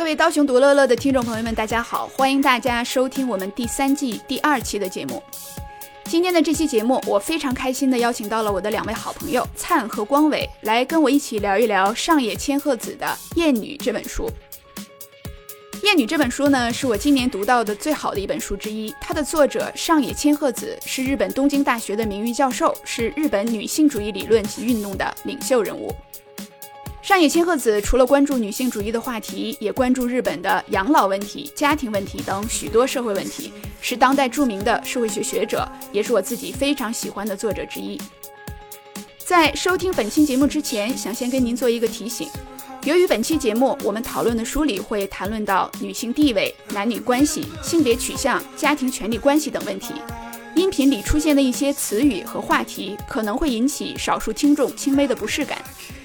各位刀熊独乐乐的听众朋友们，大家好，欢迎大家收听我们第3季第2期的节目。今天的这期节目，我非常开心地邀请到了我的2位好朋友灿和光伟，来跟我一起聊一聊上野千鹤子的《厌女》这本书。《厌女》这本书呢，是我今年读到的最好的一本书之一。它的作者上野千鹤子是日本东京大学的名誉教授，是日本女性主义理论及运动的领袖人物。上野千鹤子除了关注女性主义的话题，也关注日本的养老问题、家庭问题等许多社会问题，是当代著名的社会学学者，也是我自己非常喜欢的作者之一。在收听本期节目之前，想先跟您做一个提醒。由于本期节目我们讨论的书里会谈论到女性地位、男女关系、性别取向、家庭权利关系等问题，音频里出现的一些词语和话题可能会引起少数听众轻微的不适感，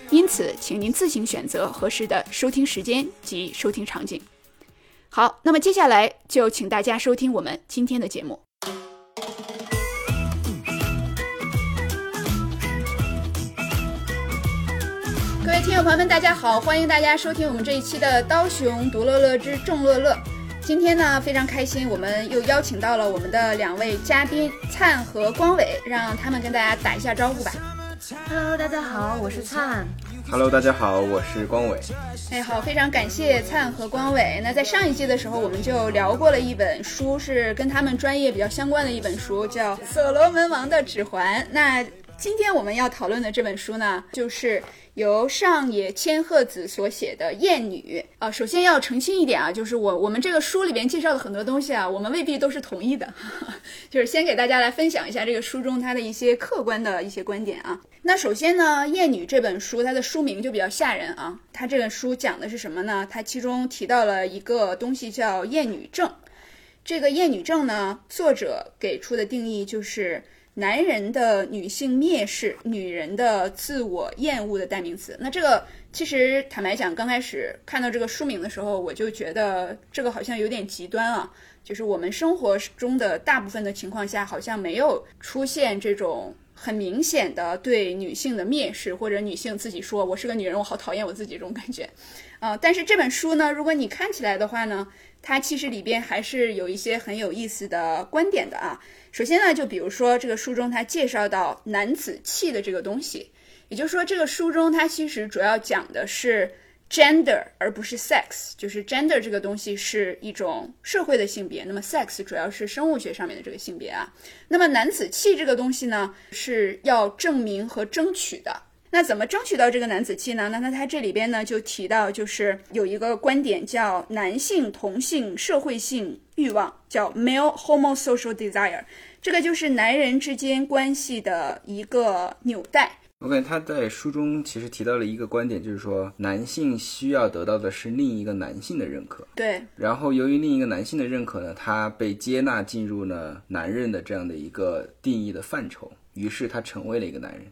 因此请您自行选择合适的收听时间及收听场景。好，那么接下来就请大家收听我们今天的节目。各位听友朋友们，大家好，欢迎大家收听我们这一期的刀熊独乐乐之众乐乐。今天呢，非常开心，我们又邀请到了我们的2位嘉宾灿和光伟，让他们跟大家打一下招呼吧。Hello， 大家好，我是灿。Hello， 大家好，我是光伟。哎，好，非常感谢灿和光伟。那在上一季的时候，我们就聊过了一本书，是跟他们专业比较相关的一本书，叫《所罗门王的指环》。那今天我们要讨论的这本书呢，就是由上野千鹤子所写的《厌女》啊。首先要澄清一点啊，就是我们这个书里边介绍的很多东西啊，我们未必都是同意的，就是先给大家来分享一下这个书中它的一些客观的一些观点啊。那首先呢，《厌女》这本书它的书名就比较吓人啊，它这本书讲的是什么呢？它其中提到了一个东西叫厌女症。这个厌女症呢，作者给出的定义就是男人的女性蔑视，女人的自我厌恶的代名词。那这个其实坦白讲，刚开始看到这个书名的时候，我就觉得这个好像有点极端啊，就是我们生活中的大部分的情况下，好像没有出现这种很明显的对女性的蔑视，或者女性自己说我是个女人，我好讨厌我自己这种感觉但是这本书呢，如果你看起来的话呢，它其实里边还是有一些很有意思的观点的啊。首先呢，就比如说这个书中它介绍到男子气的这个东西，也就是说这个书中它其实主要讲的是 gender 而不是 sex， 就是 gender 这个东西是一种社会的性别，那么 sex 主要是生物学上面的这个性别啊。那么男子气这个东西呢，是要证明和争取的。那怎么争取到这个男子气呢？那他这里边呢就提到，就是有一个观点叫男性同性社会性欲望，叫 male homosocial desire， 这个就是男人之间关系的一个纽带。我感觉他在书中其实提到了一个观点，就是说男性需要得到的是另一个男性的认可。对。然后由于另一个男性的认可呢，他被接纳进入了男人的这样的一个定义的范畴，于是他成为了一个男人。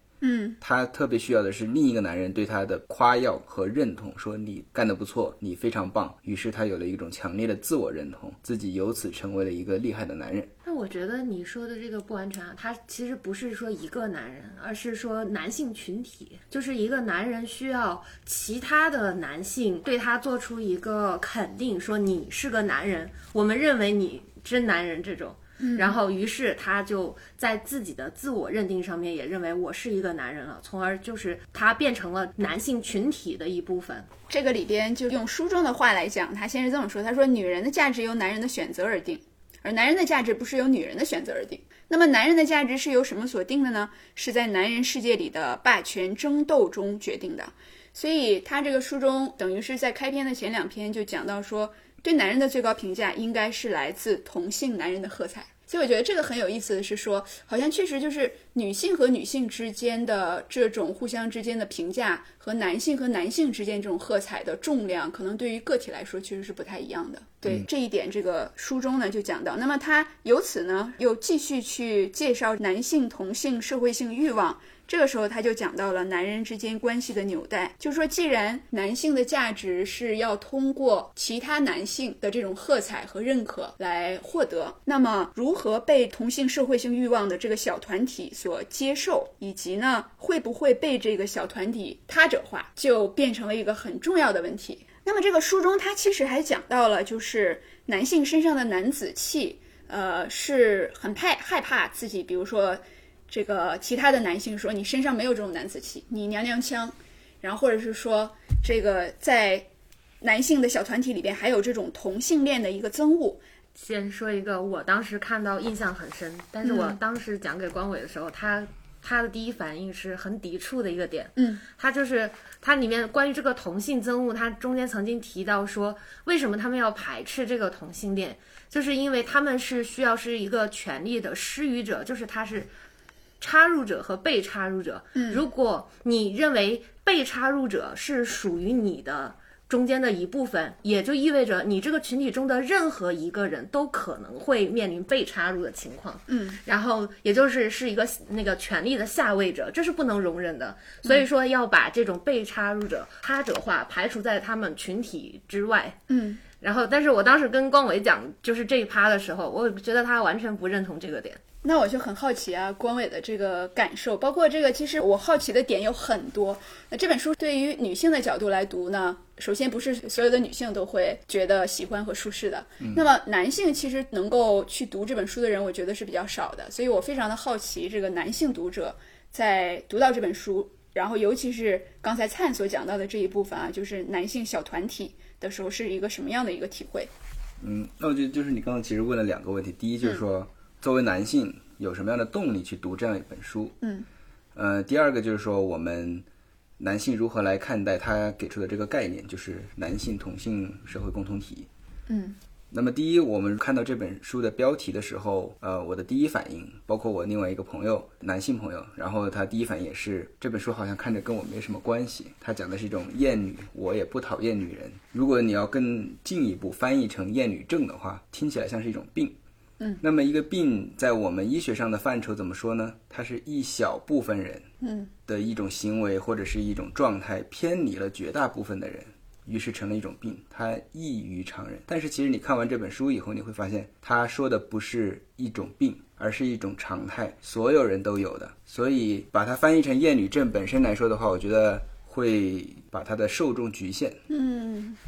他特别需要的是另一个男人对他的夸耀和认同，说你干得不错，你非常棒，于是他有了一种强烈的自我认同，自己由此成为了一个厉害的男人。那我觉得你说的这个不完全啊，他其实不是说一个男人，而是说男性群体，就是一个男人需要其他的男性对他做出一个肯定，说你是个男人，我们认为你真男人这种。然后于是他就在自己的自我认定上面也认为我是一个男人了，从而就是他变成了男性群体的一部分。这个里边就用书中的话来讲，他先是这么说，他说女人的价值由男人的选择而定，而男人的价值不是由女人的选择而定。那么男人的价值是由什么所定的呢？是在男人世界里的霸权争斗中决定的。所以他这个书中等于是在开篇的前2篇就讲到说，对男人的最高评价应该是来自同性男人的喝彩。所以我觉得这个很有意思的是说，好像确实就是女性和女性之间的这种互相之间的评价，和男性和男性之间这种喝彩的重量，可能对于个体来说确实是不太一样的。对，这一点这个书中呢就讲到。那么他由此呢又继续去介绍男性同性社会性欲望，这个时候他就讲到了男人之间关系的纽带，就是说既然男性的价值是要通过其他男性的这种喝彩和认可来获得，那么如何被同性社会性欲望的这个小团体所接受，以及呢会不会被这个小团体他者化，就变成了一个很重要的问题。那么这个书中他其实还讲到了，就是男性身上的男子气，是很害怕自己，比如说这个其他的男性说你身上没有这种男子气，你娘娘腔，然后或者是说这个在男性的小团体里边还有这种同性恋的一个憎恶。先说一个我当时看到印象很深，但是我当时讲给关伟的时候，他的第一反应是很抵触的一个点。他就是他里面关于这个同性憎恶，他中间曾经提到说为什么他们要排斥这个同性恋，就是因为他们是需要是一个权利的施予者，就是他是插入者和被插入者。如果你认为被插入者是属于你的中间的一部分，也就意味着你这个群体中的任何一个人都可能会面临被插入的情况。然后也就是一个那个权力的下位者，这是不能容忍的。所以说要把这种被插入者他者化，排除在他们群体之外。然后但是我当时跟光伟讲就是这一趴的时候，我觉得他完全不认同这个点。那我就很好奇啊，光伟的这个感受，包括这个，其实我好奇的点有很多。那这本书对于女性的角度来读呢，首先不是所有的女性都会觉得喜欢和舒适的。那么男性其实能够去读这本书的人，我觉得是比较少的。所以我非常的好奇，这个男性读者在读到这本书，然后尤其是刚才灿所讲到的这一部分啊，就是男性小团体的时候，是一个什么样的一个体会？那我觉得就是你刚刚其实问了两个问题，第一就是说，作为男性有什么样的动力去读这样一本书？第二个就是说我们男性如何来看待他给出的这个概念，就是男性同性社会共同体。那么第一，我们看到这本书的标题的时候，我的第一反应，包括我另外一个朋友，男性朋友，然后他第一反应也是这本书好像看着跟我没什么关系，他讲的是一种厌女，我也不讨厌女人。如果你要更进一步翻译成厌女症的话，听起来像是一种病。那么一个病在我们医学上的范畴怎么说呢？它是一小部分人的一种行为或者是一种状态偏离了绝大部分的人，于是成了一种病，它异于常人。但是其实你看完这本书以后，你会发现它说的不是一种病，而是一种常态，所有人都有的。所以把它翻译成厌女症本身来说的话，我觉得会把它的受众局限。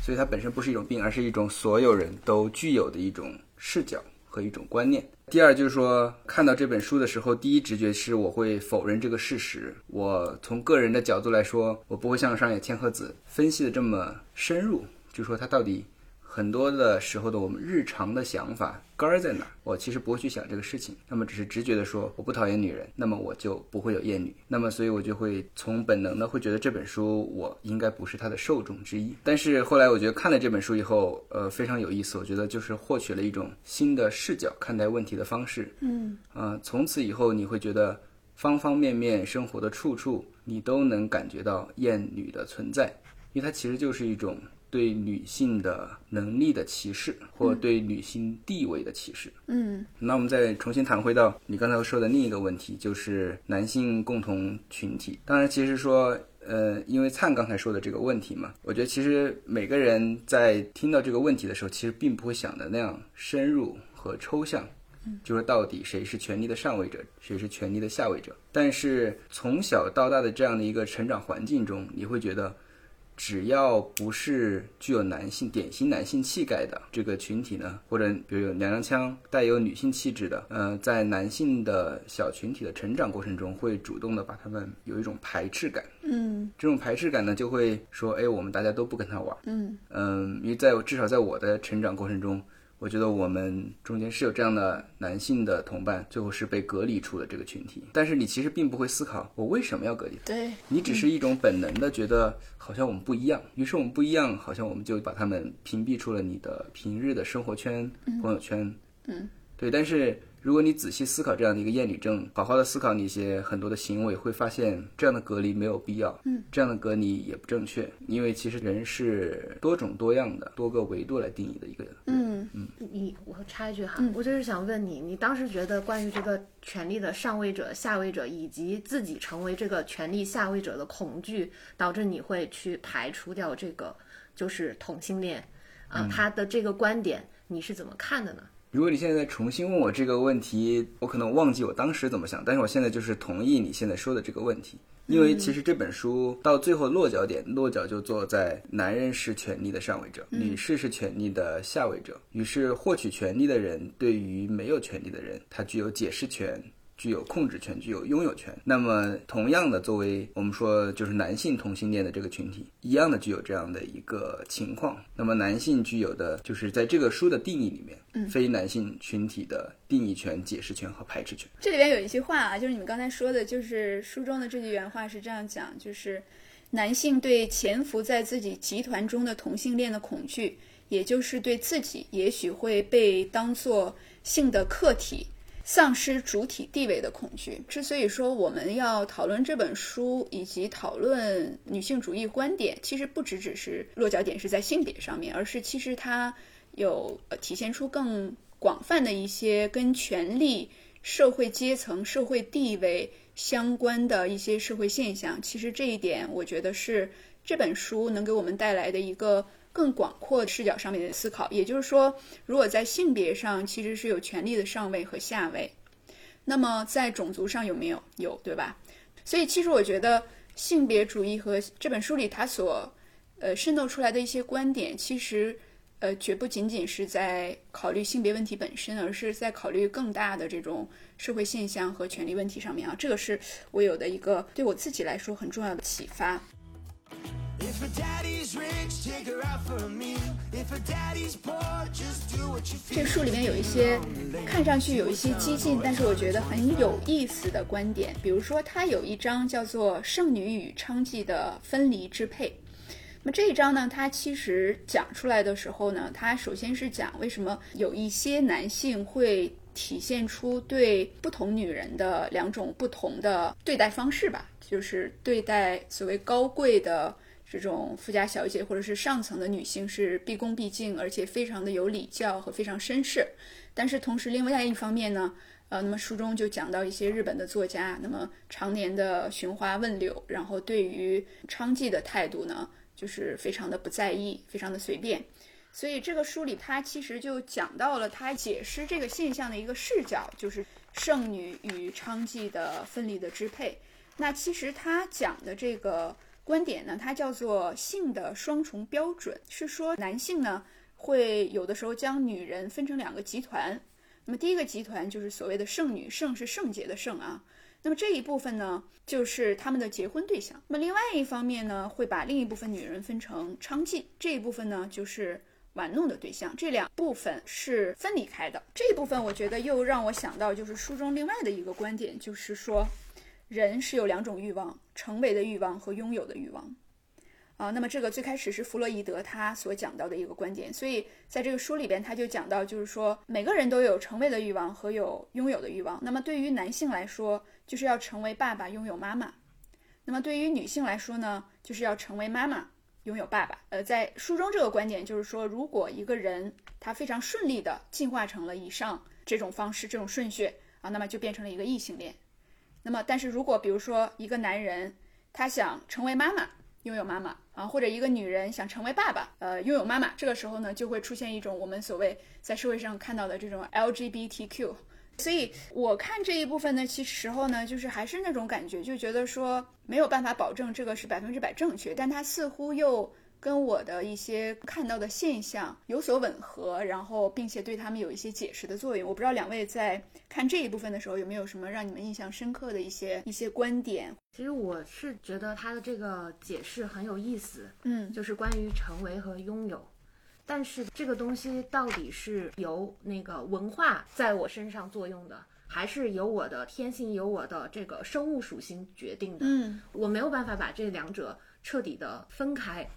所以它本身不是一种病，而是一种所有人都具有的一种视角和一种观念。第二就是说，看到这本书的时候，第一直觉是我会否认这个事实。我从个人的角度来说，我不会像上野千鹤子分析的这么深入，就说他到底很多的时候的我们日常的想法杆儿在哪，我其实不会去想这个事情。那么只是直觉的说我不讨厌女人，那么我就不会有厌女，那么所以我就会从本能的会觉得这本书我应该不是它的受众之一。但是后来我觉得看了这本书以后，非常有意思。我觉得就是获取了一种新的视角看待问题的方式。从此以后你会觉得方方面面，生活的处处你都能感觉到厌女的存在，因为它其实就是一种对女性的能力的歧视，或对女性地位的歧视。那我们再重新谈回到你刚才说的另一个问题，就是男性共同群体。当然其实说因为灿刚才说的这个问题嘛，我觉得其实每个人在听到这个问题的时候，其实并不会想的那样深入和抽象，就是到底谁是权力的上位者，谁是权力的下位者。但是从小到大的这样的一个成长环境中，你会觉得只要不是具有男性典型男性气概的这个群体呢，或者比如有娘娘腔带有女性气质的，在男性的小群体的成长过程中，会主动的把他们有一种排斥感。这种排斥感呢，就会说我们大家都不跟他玩。因为至少在我的成长过程中，我觉得我们中间是有这样的男性的同伴，最后是被隔离出了这个群体。但是你其实并不会思考我为什么要隔离，对，你只是一种本能的觉得好像我们不一样，于是我们不一样，好像我们就把他们屏蔽出了你的平日的生活圈、朋友圈。对。但是如果你仔细思考这样的一个厌女症，好好的思考你一些很多的行为，会发现这样的隔离没有必要，这样的隔离也不正确，因为其实人是多种多样的，多个维度来定义的一个人。我插一句哈，我就是想问你，你当时觉得关于这个权力的上位者、下位者，以及自己成为这个权力下位者的恐惧，导致你会去排除掉这个就是同性恋，他的这个观点，你是怎么看的呢？如果你现在重新问我这个问题，我可能忘记我当时怎么想，但是我现在就是同意你现在说的这个问题。因为其实这本书到最后落脚就坐在男人是权力的上位者，女士是权力的下位者，于是获取权力的人对于没有权力的人，他具有解释权，具有控制权，具有拥有权。那么同样的，作为我们说就是男性同性恋的这个群体一样的具有这样的一个情况。那么男性具有的就是在这个书的定义里面，非男性群体的定义权、解释权和排斥权。这里边有一句话啊，就是你们刚才说的，就是书中的这句原话是这样讲，就是男性对潜伏在自己集团中的同性恋的恐惧，也就是对自己也许会被当作性的客体丧失主体地位的恐惧。之所以说我们要讨论这本书以及讨论女性主义观点，其实不只是落脚点是在性别上面，而是其实它有体现出更广泛的一些跟权力、社会阶层、社会地位相关的一些社会现象。其实这一点我觉得是这本书能给我们带来的一个更广阔视角上面的思考。也就是说，如果在性别上其实是有权力的上位和下位，那么在种族上有没有？有，对吧？所以其实我觉得性别主义和这本书里它所渗透出来的一些观点，其实绝不仅仅是在考虑性别问题本身，而是在考虑更大的这种社会现象和权力问题上面啊。这个是我有的一个对我自己来说很重要的启发。If her daddy's rich, take her out for a meal. If her daddy's poor, just do what you feel. 这书里面有一些看上去有一些激进，但是我觉得很有意思的观点。比如说，它有一章叫做《剩女与娼妓的分离支配》。那么这一章呢，它其实讲出来的时候呢，它首先是讲为什么有一些男性会体现出对不同女人的两种不同的对待方式吧，就是对待所谓高贵的这种富家小姐或者是上层的女性是毕恭毕敬，而且非常的有礼教和非常绅士。但是同时另外一方面呢，那么书中就讲到一些日本的作家，那么常年的寻花问柳，然后对于娼妓的态度呢，就是非常的不在意，非常的随便。所以这个书里他其实就讲到了他解释这个现象的一个视角，就是剩女与娼妓的分离的支配。那其实他讲的这个观点呢，它叫做性的双重标准，是说男性呢会有的时候将女人分成两个集团。那么第一个集团就是所谓的剩女，剩是圣洁的圣啊。那么这一部分呢，就是他们的结婚对象。那么另外一方面呢，会把另一部分女人分成娼妓，这一部分呢就是玩弄的对象。这两部分是分离开的。这一部分我觉得又让我想到就是书中另外的一个观点，就是说人是有两种欲望，成为的欲望和拥有的欲望啊。那么这个最开始是弗洛伊德他所讲到的一个观点，所以在这个书里边他就讲到，就是说每个人都有成为的欲望和有拥有的欲望。那么对于男性来说，就是要成为爸爸，拥有妈妈。那么对于女性来说呢，就是要成为妈妈，拥有爸爸。在书中这个观点就是说，如果一个人他非常顺利的进化成了以上这种方式，这种顺序啊，那么就变成了一个异性恋。那么但是如果比如说一个男人他想成为妈妈，拥有妈妈啊，或者一个女人想成为爸爸，拥有妈妈，这个时候呢就会出现一种我们所谓在社会上看到的这种 LGBTQ。 所以我看这一部分呢，其实时候呢就是还是那种感觉，就觉得说没有办法保证这个是100%正确，但它似乎又跟我的一些看到的现象有所吻合，然后并且对他们有一些解释的作用。我不知道两位在看这一部分的时候有没有什么让你们印象深刻的一些观点。其实我是觉得他的这个解释很有意思，就是关于成为和拥有。但是这个东西到底是由那个文化在我身上作用的，还是由我的天性，由我的这个生物属性决定的？我没有办法把这两者彻底的分开。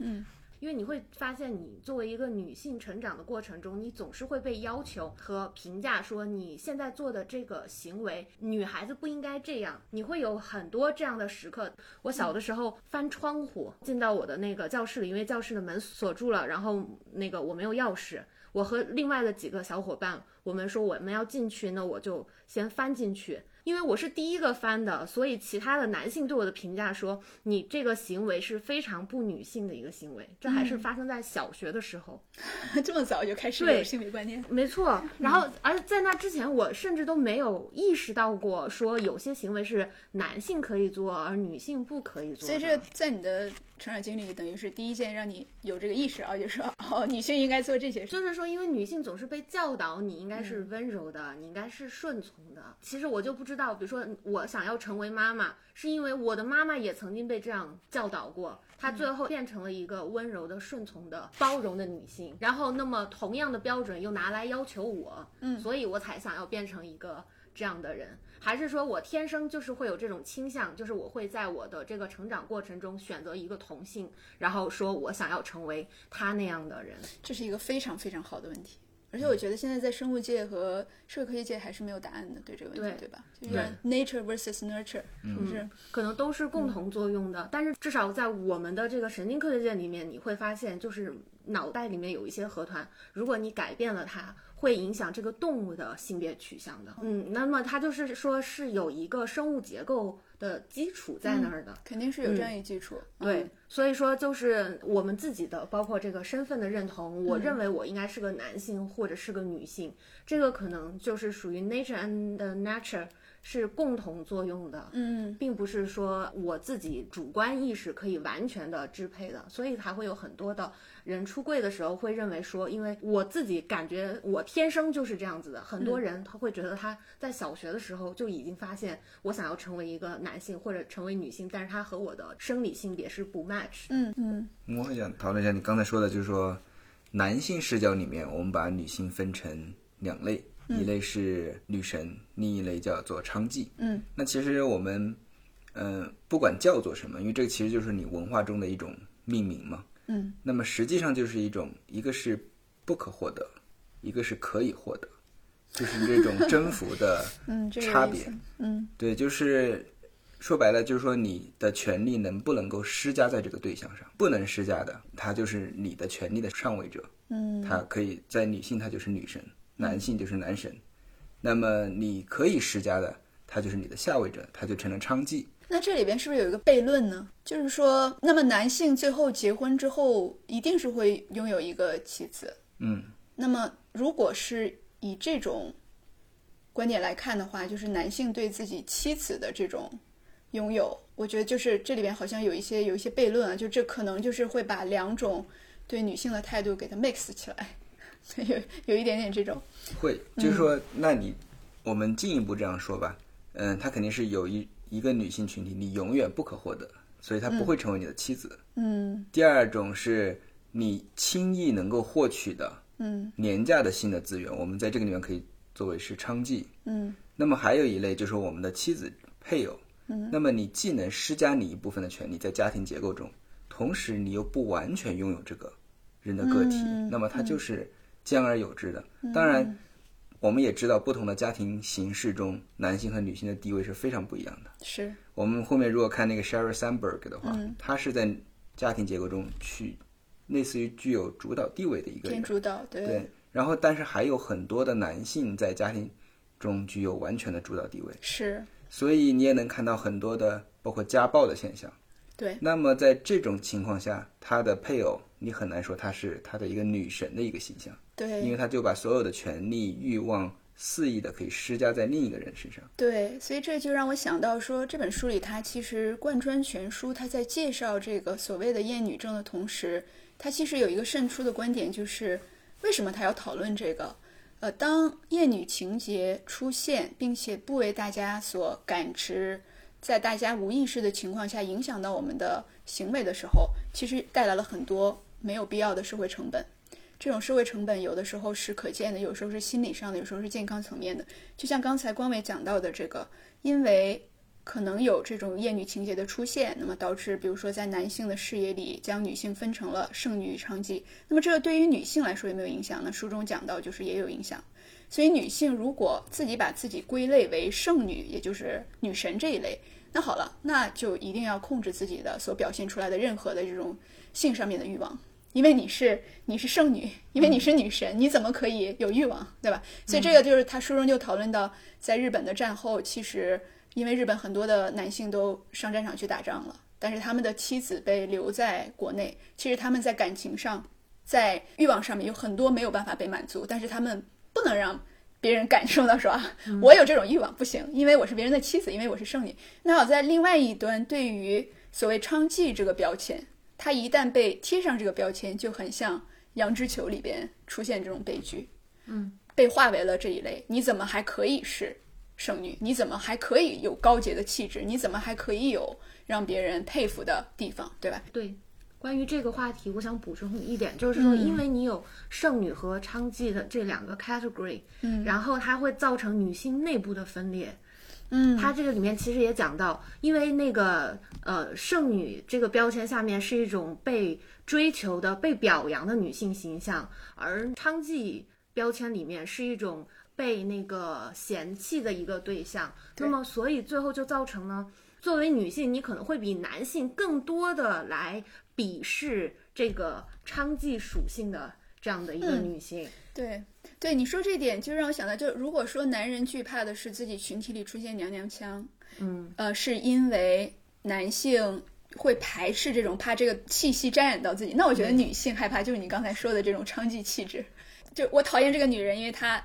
因为你会发现你作为一个女性成长的过程中，你总是会被要求和评价说你现在做的这个行为，女孩子不应该这样。你会有很多这样的时刻。我小的时候翻窗户进到我的那个教室里，因为教室的门锁住了，然后那个我没有钥匙，我和另外的几个小伙伴我们说我们要进去，那我就先翻进去。因为我是第一个翻的，所以其他的男性对我的评价说你这个行为是非常不女性的一个行为，这还是发生在小学的时候、这么早就开始有性别观念，没错。然后而在那之前我甚至都没有意识到过说有些行为是男性可以做而女性不可以做，所以这在你的成长经历等于是第一件让你有这个意识啊，就是说哦，女性应该做这些事。就是说因为女性总是被教导你应该是温柔的、你应该是顺从的，其实我就不知道，比如说我想要成为妈妈是因为我的妈妈也曾经被这样教导过，她最后变成了一个温柔的顺从的包容的女性，然后那么同样的标准又拿来要求我，所以我才想要变成一个这样的人。还是说我天生就是会有这种倾向，就是我会在我的这个成长过程中选择一个同性，然后说我想要成为他那样的人。这是一个非常非常好的问题，而且我觉得现在在生物界和社会科学界还是没有答案的，对这个问题， 对吧？就是 nature versus nurture， 是不是可能都是共同作用的，但是至少在我们的这个神经科学界里面，你会发现就是脑袋里面有一些核团，如果你改变了它，会影响这个动物的性别取向的。那么它就是说是有一个生物结构的基础在那儿的，肯定是有这样一基础。对，所以说就是我们自己的，包括这个身份的认同，我认为我应该是个男性或者是个女性，这个可能就是属于 nature and nurture， 是共同作用的，并不是说我自己主观意识可以完全的支配的，所以才会有很多的人出柜的时候会认为说，因为我自己感觉我天生就是这样子的，很多人他会觉得他在小学的时候就已经发现我想要成为一个男性或者成为女性，但是他和我的生理性别是不 match。我想讨论一下你刚才说的，就是说男性视角里面我们把女性分成两类，一类是女神，另一类叫做娼妓。那其实我们不管叫做什么，因为这个其实就是你文化中的一种命名嘛。那么实际上就是一种，一个是不可获得，一个是可以获得，就是这种征服的差别。对，就是说白了就是说你的权利能不能够施加在这个对象上，不能施加的它就是你的权利的上位者，它可以在女性它就是女神，男性就是男神，那么你可以施加的它就是你的下位者，它就成了娼妓。那这里边是不是有一个悖论呢？就是说那么男性最后结婚之后一定是会拥有一个妻子，那么如果是以这种观点来看的话，就是男性对自己妻子的这种拥有，我觉得就是这里边好像有一些悖论啊，就这可能就是会把两种对女性的态度给它 mix 起来，有一点点这种会，就是说，那你我们进一步这样说吧，她肯定是有一个女性群体，你永远不可获得，所以她不会成为你的妻子。第二种是你轻易能够获取的，廉价的性的资源，我们在这个里面可以作为是娼妓。那么还有一类就是我们的妻子、配偶。那么你既能施加你一部分的权利在家庭结构中，同时你又不完全拥有这个人的个体，那么它就是兼而有之的。当然我们也知道不同的家庭形式中男性和女性的地位是非常不一样的，是我们后面如果看那个 Sheryl Sandberg 的话，她是在家庭结构中去类似于具有主导地位的一个人，主导， 对。然后但是还有很多的男性在家庭中具有完全的主导地位，是，所以你也能看到很多的包括家暴的现象。对，那么在这种情况下，他的配偶你很难说他是他的一个女神的一个形象，对，因为他就把所有的权利、欲望肆意的可以施加在另一个人身上。对，所以这就让我想到说，这本书里他其实贯穿全书，他在介绍这个所谓的厌女症的同时，他其实有一个胜出的观点，就是为什么他要讨论这个。当厌女情节出现并且不为大家所感知，在大家无意识的情况下影响到我们的行为的时候，其实带来了很多没有必要的社会成本。这种社会成本有的时候是可见的，有时候是心理上的，有时候是健康层面的。就像刚才光伟讲到的这个，因为可能有这种厌女情节的出现，那么导致比如说在男性的视野里将女性分成了剩女与娼妓，那么这个对于女性来说有没有影响呢？书中讲到就是也有影响。所以女性如果自己把自己归类为剩女，也就是女神这一类，那好了，那就一定要控制自己的所表现出来的任何的这种性上面的欲望，因为你是圣女，因为你是女神，你怎么可以有欲望，对吧？所以这个就是他书中就讨论到，在日本的战后，其实因为日本很多的男性都上战场去打仗了，但是他们的妻子被留在国内，其实他们在感情上，在欲望上面有很多没有办法被满足，但是他们不能让别人感受到说啊，我有这种欲望不行，因为我是别人的妻子，因为我是圣女。那好在另外一端，对于所谓娼妓这个标签，它一旦被贴上这个标签，就很像《羊脂球》里边出现这种悲剧，被化为了这一类。你怎么还可以是圣女？你怎么还可以有高洁的气质？你怎么还可以有让别人佩服的地方？对吧？对。关于这个话题，我想补充一点，就是说，因为你有剩女和娼妓的这两个 category，然后它会造成女性内部的分裂。它这个里面其实也讲到，因为那个剩女这个标签下面是一种被追求的、被表扬的女性形象，而娼妓标签里面是一种被那个嫌弃的一个对象。那么，所以最后就造成了，作为女性，你可能会比男性更多的来鄙视这个娼妓属性的这样的一个女性。对对，你说这点就让我想到，就如果说男人惧怕的是自己群体里出现娘娘腔，是因为男性会排斥这种，怕这个气息沾染到自己。那我觉得女性害怕就是你刚才说的这种娼妓气质，就我讨厌这个女人，因为她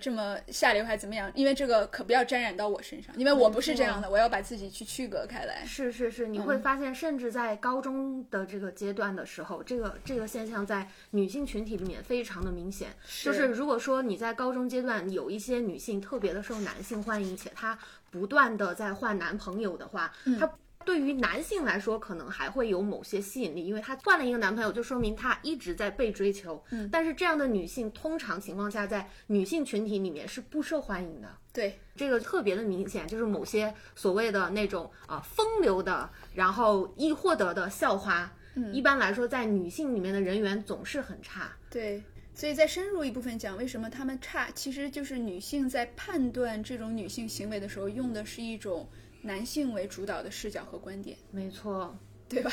这么下流还怎么样？因为这个可不要沾染到我身上，因为我不是这样的，我要把自己去区隔开来。是是是，你会发现，甚至在高中的这个阶段的时候，这个现象在女性群体里面非常的明显。就是如果说你在高中阶段有一些女性特别的受男性欢迎，且她不断的在换男朋友的话，她对于男性来说可能还会有某些吸引力，因为她换了一个男朋友就说明她一直在被追求，但是这样的女性通常情况下在女性群体里面是不受欢迎的。对，这个特别的明显，就是某些所谓的那种风流的，然后易获得的校花，一般来说在女性里面的人缘总是很差。对，所以再深入一部分讲为什么他们差，其实就是女性在判断这种女性行为的时候用的是一种男性为主导的视角和观点，没错，对吧？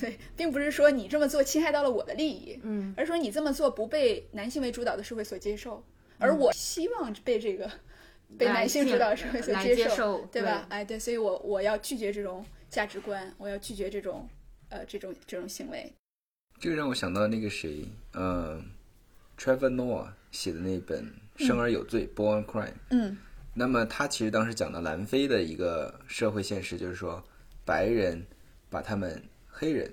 对，并不是说你这么做侵害到了我的利益，而说你这么做不被男性为主导的社会所接受，而我希望被这个被男性主导社会所接受，对吧？对，哎，对，所以我要拒绝这种价值观，我要拒绝这种这种行为。这个让我想到那个谁，Trevor Noah 写的那本《生而有罪》（Born Crime）。那么他其实当时讲的南非的一个社会现实，就是说白人把他们黑人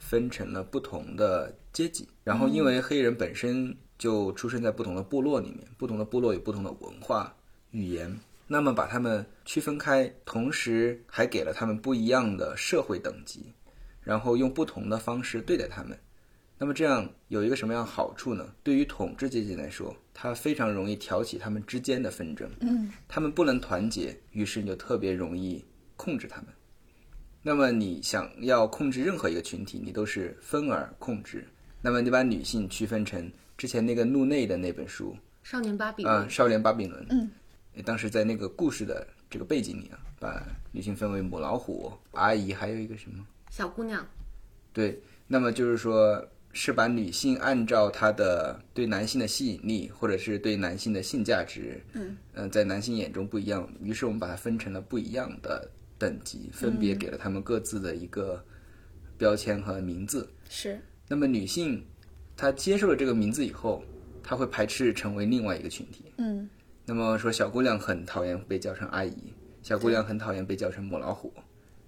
分成了不同的阶级，然后因为黑人本身就出生在不同的部落里面，不同的部落有不同的文化语言，那么把他们区分开，同时还给了他们不一样的社会等级，然后用不同的方式对待他们。那么这样有一个什么样的好处呢？对于统治阶级来说，它非常容易挑起他们之间的纷争，他们不能团结，于是你就特别容易控制他们。那么你想要控制任何一个群体，你都是分而控制。那么你把女性区分成之前那个路内的那本书《少年巴比伦》，当时在那个故事的这个背景里把女性分为母老虎、阿姨，还有一个什么小姑娘。对，那么就是说是把女性按照她的对男性的吸引力，或者是对男性的性价值，在男性眼中不一样，于是我们把它分成了不一样的等级，分别给了他们各自的一个标签和名字。是。那么女性她接受了这个名字以后，她会排斥成为另外一个群体。那么说小姑娘很讨厌被叫成阿姨，小姑娘很讨厌被叫成母老虎，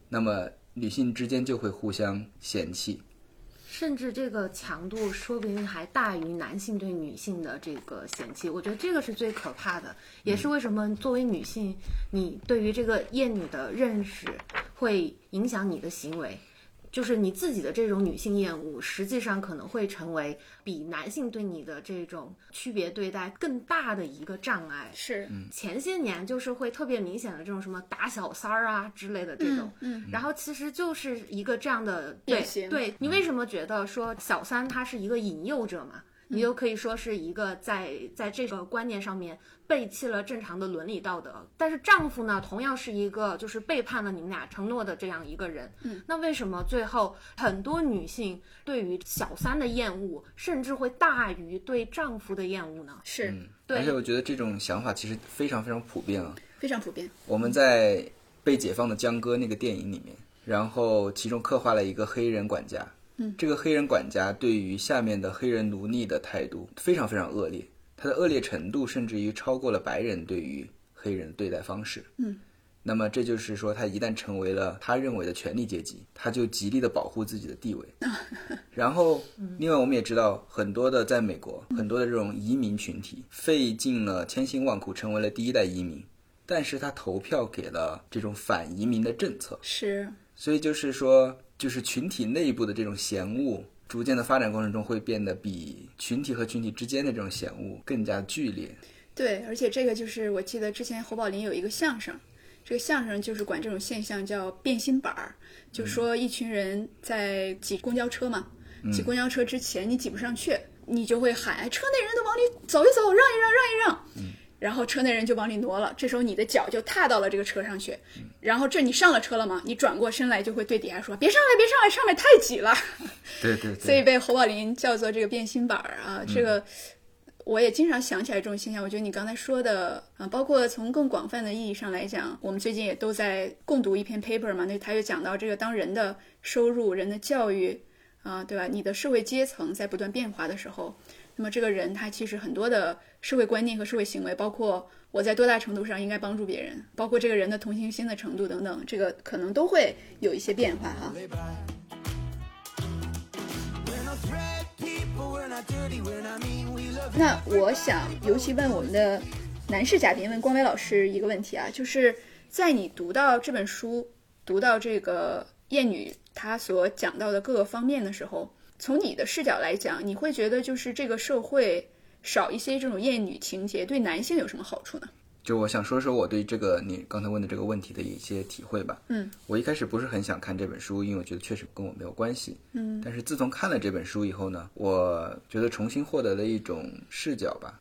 那么女性之间就会互相嫌弃。甚至这个强度说不定还大于男性对女性的这个嫌弃，我觉得这个是最可怕的，也是为什么作为女性，你对于这个厌女的认识会影响你的行为，就是你自己的这种女性厌恶，实际上可能会成为比男性对你的这种区别对待更大的一个障碍。是，前些年就是会特别明显的这种什么打小三儿啊之类的这种，然后其实就是一个这样的，对对，你为什么觉得说小三它是一个引诱者嘛？你就可以说是一个在这个观念上面背弃了正常的伦理道德。但是丈夫呢，同样是一个就是背叛了你们俩承诺的这样一个人。那为什么最后很多女性对于小三的厌恶甚至会大于对丈夫的厌恶呢？是，对。而且我觉得这种想法其实非常非常普遍了，非常普遍。我们在《被解放的江歌》那个电影里面，然后其中刻画了一个黑人管家。这个黑人管家对于下面的黑人奴隶的态度非常非常恶劣，他的恶劣程度甚至于超过了白人对于黑人对待方式。那么这就是说，他一旦成为了他认为的权力阶级，他就极力的保护自己的地位。然后另外我们也知道，很多的在美国很多的这种移民群体费尽了千辛万苦成为了第一代移民，但是他投票给了这种反移民的政策。是，所以就是说，就是群体内部的这种嫌恶逐渐的发展过程中会变得比群体和群体之间的这种嫌恶更加剧烈。对，而且这个就是我记得之前侯宝林有一个相声，这个相声就是管这种现象叫变心板儿，就说一群人在挤公交车嘛，挤公交车之前你挤不上去，你就会喊车内人都往里走一走，让一让，让一让。然后车内人就往里挪了，这时候你的脚就踏到了这个车上去，然后这你上了车了吗？你转过身来就会对底下说别上来，别上来，上面太挤了。对对对，所以被侯宝林叫做这个变心板啊。这个我也经常想起来这种现象。我觉得你刚才说的啊，包括从更广泛的意义上来讲，我们最近也都在共读一篇 paper 嘛，那他就讲到这个，当人的收入、人的教育啊，对吧？你的社会阶层在不断变化的时候，那么这个人他其实很多的社会观念和社会行为，包括我在多大程度上应该帮助别人，包括这个人的同情心的程度等等，这个可能都会有一些变化哈。那我想尤其问我们的男士嘉宾，问光伟老师一个问题啊，就是在你读到这本书，读到这个艳女她所讲到的各个方面的时候，从你的视角来讲，你会觉得就是这个社会少一些这种厌女情节对男性有什么好处呢？就我想说说我对这个你刚才问的这个问题的一些体会吧。我一开始不是很想看这本书，因为我觉得确实跟我没有关系。但是自从看了这本书以后呢，我觉得重新获得了一种视角吧。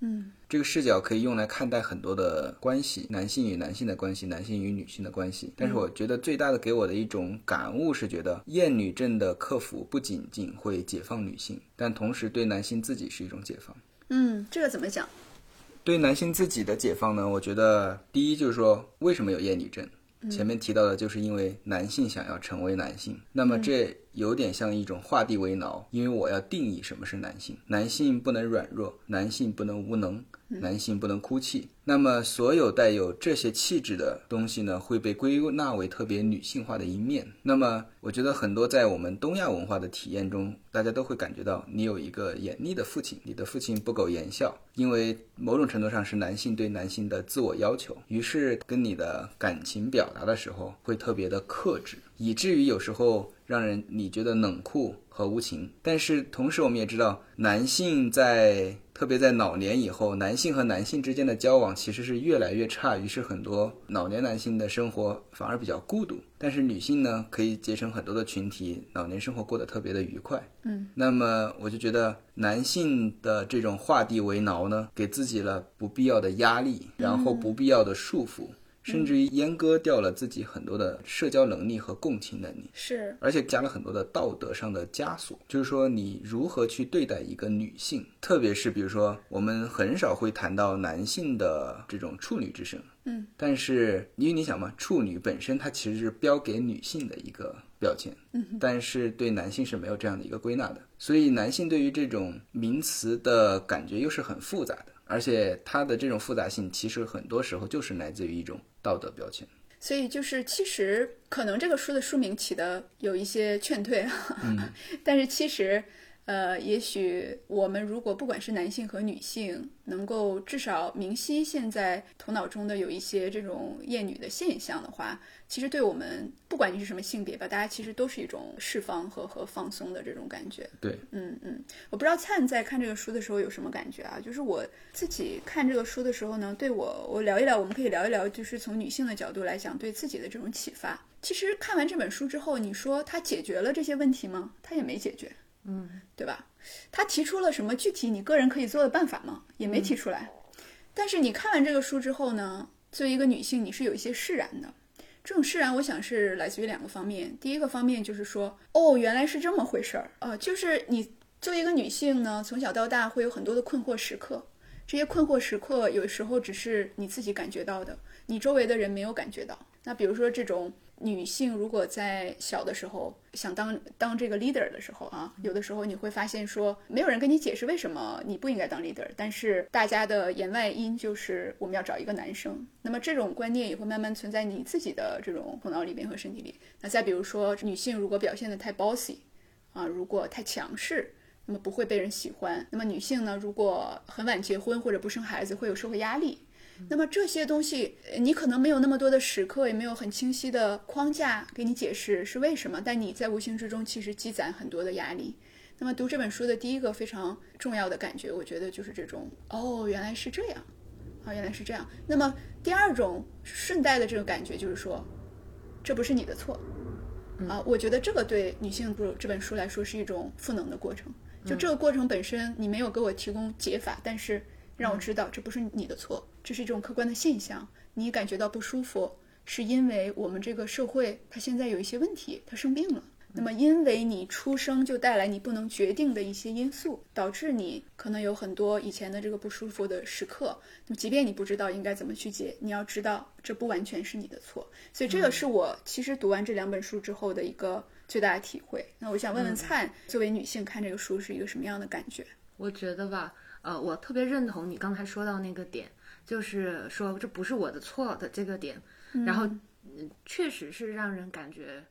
这个视角可以用来看待很多的关系，男性与男性的关系，男性与女性的关系。但是我觉得最大的给我的一种感悟是，觉得厌女症的克服不仅仅会解放女性，但同时对男性自己是一种解放。这个怎么讲？对男性自己的解放呢，我觉得第一就是说，为什么有厌女症？前面提到的就是因为男性想要成为男性，那么这有点像一种画地为牢，因为我要定义什么是男性，男性不能软弱，男性不能无能，男性不能哭泣。那么所有带有这些气质的东西呢，会被归纳为特别女性化的一面。那么我觉得很多在我们东亚文化的体验中，大家都会感觉到你有一个严厉的父亲，你的父亲不苟言笑，因为某种程度上是男性对男性的自我要求，于是跟你的感情表达的时候会特别的克制，以至于有时候让人你觉得冷酷和无情。但是同时我们也知道，男性在特别在老年以后，男性和男性之间的交往其实是越来越差，于是很多老年男性的生活反而比较孤独。但是女性呢，可以结成很多的群体，老年生活过得特别的愉快。那么我就觉得男性的这种画地为牢呢，给自己了不必要的压力，然后不必要的束缚，甚至于阉割掉了自己很多的社交能力和共情能力。是，而且加了很多的道德上的枷锁，就是说你如何去对待一个女性，特别是比如说我们很少会谈到男性的这种处女之身。但是因为你想嘛，处女本身它其实是标给女性的一个标签，但是对男性是没有这样的一个归纳的，所以男性对于这种名词的感觉又是很复杂的，而且它的这种复杂性其实很多时候就是来自于一种道德标签。所以就是其实可能这个书的书名起的有一些劝退，但是其实也许我们如果不管是男性和女性能够至少明晰现在头脑中的有一些这种厌女的现象的话，其实对我们不管你是什么性别吧，大家其实都是一种释放和放松的这种感觉。对，我不知道灿在看这个书的时候有什么感觉啊？就是我自己看这个书的时候呢，对我聊一聊，我们可以聊一聊，就是从女性的角度来讲对自己的这种启发。其实看完这本书之后，你说它解决了这些问题吗？它也没解决，对吧？他提出了什么具体你个人可以做的办法吗？也没提出来。但是你看完这个书之后呢，作为一个女性，你是有一些释然的。这种释然我想是来自于两个方面。第一个方面就是说，哦，原来是这么回事儿。就是你作为一个女性呢，从小到大会有很多的困惑时刻，这些困惑时刻有时候只是你自己感觉到的，你周围的人没有感觉到。那比如说这种女性如果在小的时候想当这个 leader 的时候啊，有的时候你会发现说没有人跟你解释为什么你不应该当 leader， 但是大家的言外音就是我们要找一个男生。那么这种观念也会慢慢存在你自己的这种头脑里面和身体里。那再比如说女性如果表现得太 bossy 啊，如果太强势，那么不会被人喜欢。那么女性呢，如果很晚结婚或者不生孩子，会有社会压力。那么这些东西你可能没有那么多的时刻，也没有很清晰的框架给你解释是为什么，但你在无形之中其实积攒很多的压力。那么读这本书的第一个非常重要的感觉，我觉得就是这种，哦，原来是这样啊，原来是这样。那么第二种顺带的这种感觉就是说，这不是你的错啊。我觉得这个对女性这本书来说是一种赋能的过程，就这个过程本身你没有给我提供解法，但是让我知道这不是你的错，这是一种客观的现象。你感觉到不舒服是因为我们这个社会它现在有一些问题，它生病了。那么因为你出生就带来你不能决定的一些因素，导致你可能有很多以前的这个不舒服的时刻。那么即便你不知道应该怎么去解，你要知道这不完全是你的错。所以这个是我其实读完这两本书之后的一个最大的体会。那我想问问灿，作为女性看这个书是一个什么样的感觉？我觉得吧，我特别认同你刚才说到那个点，就是说这不是我的错的这个点，然后确实是让人感觉，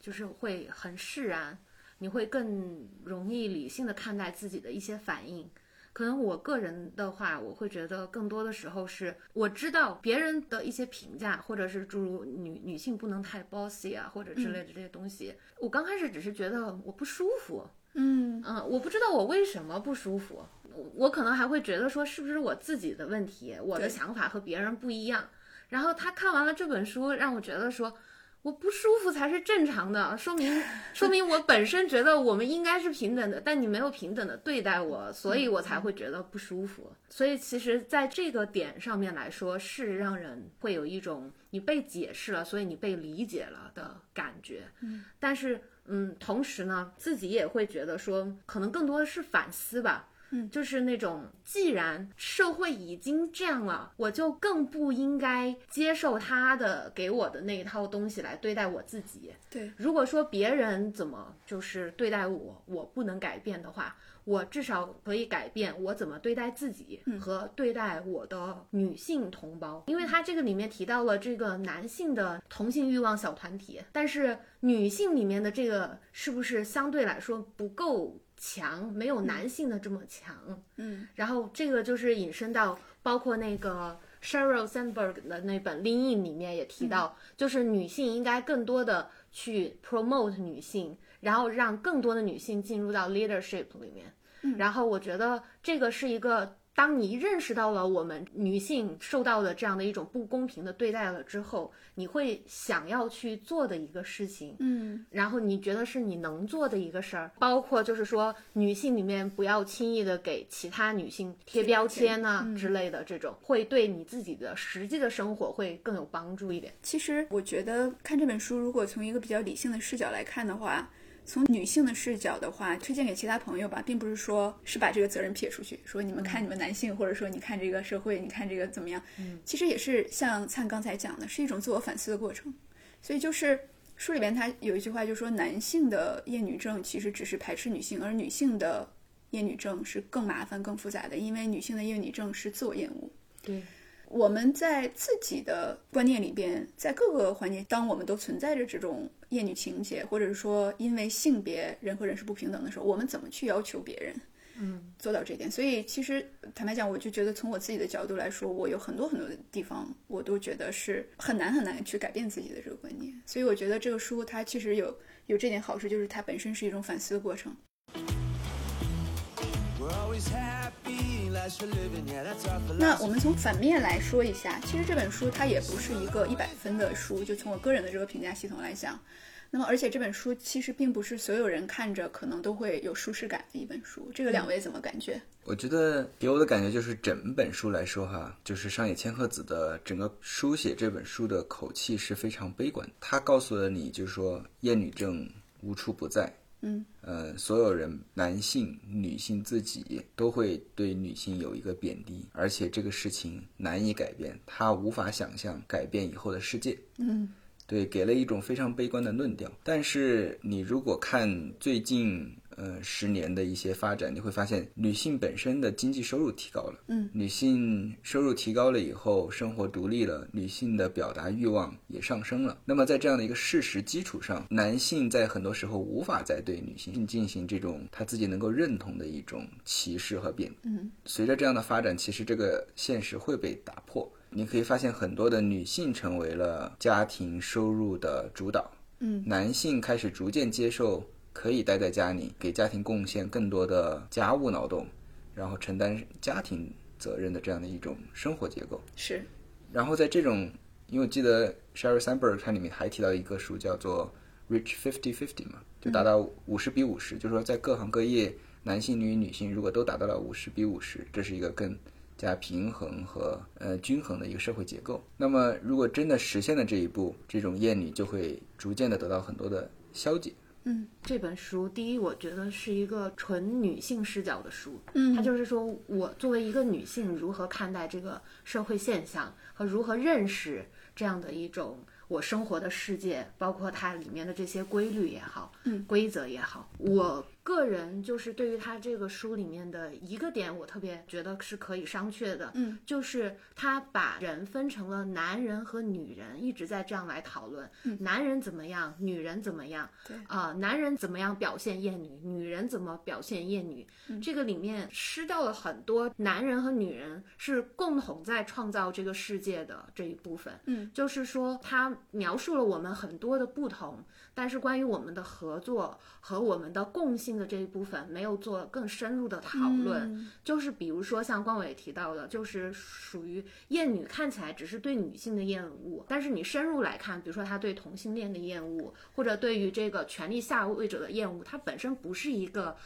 就是会很释然，你会更容易理性的看待自己的一些反应。可能我个人的话，我会觉得更多的时候是我知道别人的一些评价，或者是诸如女性不能太 bossy 啊，或者之类的这些东西，我刚开始只是觉得我不舒服，我不知道我为什么不舒服。我可能还会觉得说是不是我自己的问题，我的想法和别人不一样。然后他看完了这本书，让我觉得说我不舒服才是正常的，说明我本身觉得我们应该是平等的，但你没有平等的对待我，所以我才会觉得不舒服。所以其实在这个点上面来说，是让人会有一种你被解释了，所以你被理解了的感觉。但是同时呢，自己也会觉得说可能更多的是反思吧。就是那种既然社会已经这样了，我就更不应该接受他的给我的那一套东西来对待我自己。对，如果说别人怎么就是对待我，我不能改变的话，我至少可以改变我怎么对待自己和对待我的女性同胞。因为他这个里面提到了这个男性的同性欲望小团体，但是女性里面的这个是不是相对来说不够强，没有男性的这么强。然后这个就是引申到包括那个 Sheryl Sandberg 的那本 Lean In 里面也提到，就是女性应该更多的去 promote 女性，然后让更多的女性进入到 leadership 里面。然后我觉得这个是一个，当你认识到了我们女性受到的这样的一种不公平的对待了之后，你会想要去做的一个事情，然后你觉得是你能做的一个事儿。包括就是说女性里面不要轻易的给其他女性贴标签啊之类的，这种会对你自己的实际的生活会更有帮助一点。其实我觉得看这本书，如果从一个比较理性的视角来看的话，从女性的视角的话，推荐给其他朋友吧，并不是说是把这个责任撇出去，说你们看你们男性，或者说你看这个社会，你看这个怎么样。其实也是像灿刚才讲的，是一种自我反思的过程。所以就是书里边他有一句话，就说男性的厌女症其实只是排斥女性，而女性的厌女症是更麻烦更复杂的，因为女性的厌女症是自我厌恶。对，我们在自己的观念里边，在各个环节，当我们都存在着这种厌女情节，或者是说因为性别人和人是不平等的时候，我们怎么去要求别人做到这点。所以其实坦白讲，我就觉得从我自己的角度来说，我有很多很多的地方我都觉得是很难很难去改变自己的这个观念。所以我觉得这个书它其实有这点好处，就是它本身是一种反思的过程。那我们从反面来说一下，其实这本书它也不是一个100分的书，就从我个人的这个评价系统来讲，那么而且这本书其实并不是所有人看着可能都会有舒适感的一本书，这个两位怎么感觉？我觉得给我的感觉就是整本书来说哈，就是上野千鹤子的整个书写这本书的口气是非常悲观，他告诉了你就是说厌女症无处不在，所有人男性女性自己都会对女性有一个贬低，而且这个事情难以改变，他无法想象改变以后的世界。对，给了一种非常悲观的论调。但是你如果看最近10年的一些发展，你会发现女性本身的经济收入提高了，女性收入提高了以后，生活独立了，女性的表达欲望也上升了。那么在这样的一个事实基础上，男性在很多时候无法再对女性进行这种他自己能够认同的一种歧视和贬低。随着这样的发展，其实这个现实会被打破，你可以发现很多的女性成为了家庭收入的主导，男性开始逐渐接受可以待在家里，给家庭贡献更多的家务劳动，然后承担家庭责任的这样的一种生活结构。是。然后在这种，因为我记得 Sheryl Sandberg 它里面还提到一个书叫做 Reach 50-50 嘛，就达到50比50，就是说在各行各业男性与女性如果都达到了50比50，这是一个更加平衡和均衡的一个社会结构。那么如果真的实现了这一步，这种厌女就会逐渐的得到很多的消解。这本书第一，我觉得是一个纯女性视角的书，它就是说我作为一个女性如何看待这个社会现象和如何认识这样的一种我生活的世界，包括它里面的这些规律也好，规则也好。我个人就是对于它这个书里面的一个点，我特别觉得是可以商榷的，就是它把人分成了男人和女人，一直在这样来讨论，男人怎么样，女人怎么样，男人怎么样表现厌女，女人怎么表现厌女，这个里面失掉了很多男人和女人是共同在创造这个世界的这一部分，就是说它描述了我们很多的不同，但是关于我们的合作和我们的共性的这一部分没有做更深入的讨论，就是比如说像光伟提到的，就是属于厌女看起来只是对女性的厌恶，但是你深入来看，比如说他对同性恋的厌恶，或者对于这个权力下位者的厌恶，它本身不是一个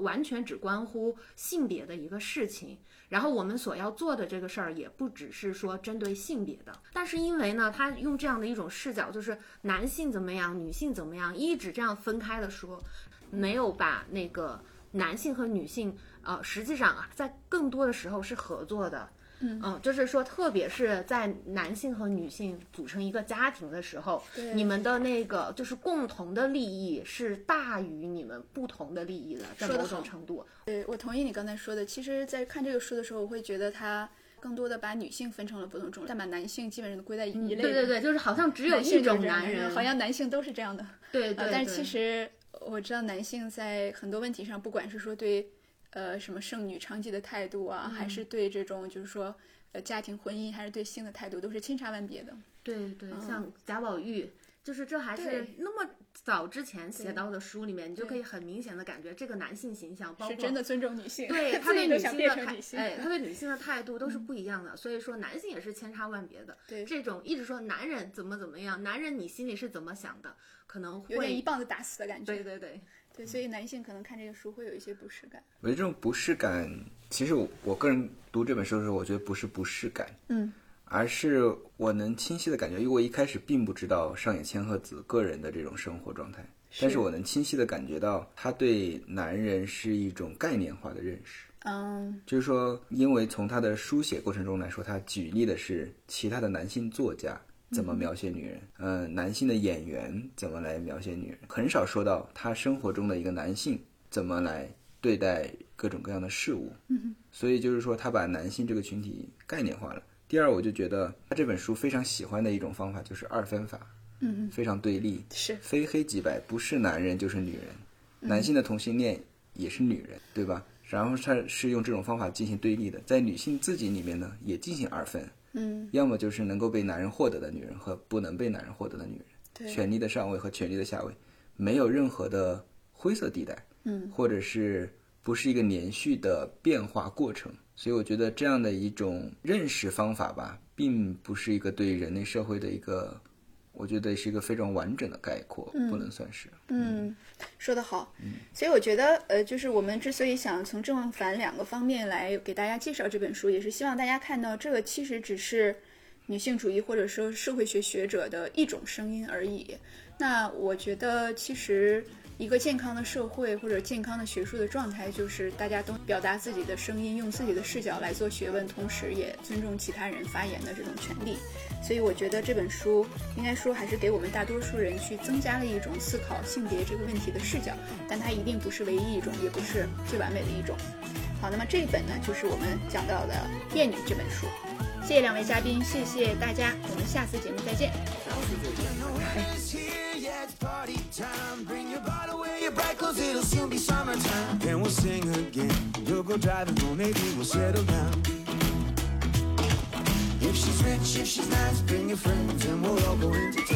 完全只关乎性别的一个事情。然后我们所要做的这个事儿也不只是说针对性别的，但是因为呢，他用这样的一种视角，就是男性怎么样，女性怎么样，一直这样分开的说，没有把那个男性和女性，实际上在更多的时候是合作的，就是说，特别是在男性和女性组成一个家庭的时候，你们的那个就是共同的利益是大于你们不同的利益的，在某种程度。对，我同意你刚才说的。其实，在看这个书的时候，我会觉得它更多的把女性分成了不同种类，但把男性基本上归在一类。对，就是好像只有一种男人，好像男性都是这样的。对，但是其实。我知道男性在很多问题上，不管是说对什么剩女娼妓的态度啊，还是对这种就是说家庭婚姻，还是对性的态度，都是千差万别的。对，像贾宝玉，就是这还是那么早之前写到的书里面，你就可以很明显的感觉这个男性形象包括是真的尊重女性，对他对女性的他对女性的态度都是不一样的，所以说男性也是千差万别的。对，这种一直说男人怎么样，男人你心里是怎么想的，可能会有点一棒子打死的感觉。对，所以男性可能看这个书会有一些不适感。我觉得这种不适感，其实我个人读这本书的时候，我觉得不是不适感，而是我能清晰的感觉，因为我一开始并不知道上野千鹤子个人的这种生活状态，但是我能清晰的感觉到他对男人是一种概念化的认识。就是说，因为从他的书写过程中来说，他举例的是其他的男性作家怎么描写女人，男性的演员怎么来描写女人，很少说到他生活中的一个男性怎么来对待各种各样的事物。所以就是说他把男性这个群体概念化了。第二，我就觉得他这本书非常喜欢的一种方法就是二分法，非常对立，是非黑即白，不是男人就是女人，男性的同性恋也是女人，对吧？然后他是用这种方法进行对立的，在女性自己里面呢也进行二分，要么就是能够被男人获得的女人和不能被男人获得的女人，权力的上位和权力的下位，没有任何的灰色地带，或者是不是一个连续的变化过程。所以我觉得这样的一种认识方法吧，并不是一个对人类社会的一个我觉得是一个非常完整的概括，不能算是。说得好。所以我觉得，就是我们之所以想从正反两个方面来给大家介绍这本书，也是希望大家看到，这个其实只是女性主义或者说社会学学者的一种声音而已。那我觉得，其实一个健康的社会或者健康的学术的状态，就是大家都表达自己的声音，用自己的视角来做学问，同时也尊重其他人发言的这种权利。所以我觉得这本书应该说还是给我们大多数人去增加了一种思考性别这个问题的视角，但它一定不是唯一一种，也不是最完美的一种。好，那么这一本呢，就是我们讲到的《厌女》这本书。谢谢两位嘉宾，谢谢大家，我们下次节目再见。If she's rich, if she's nice, bring your friends and we'll all go into town.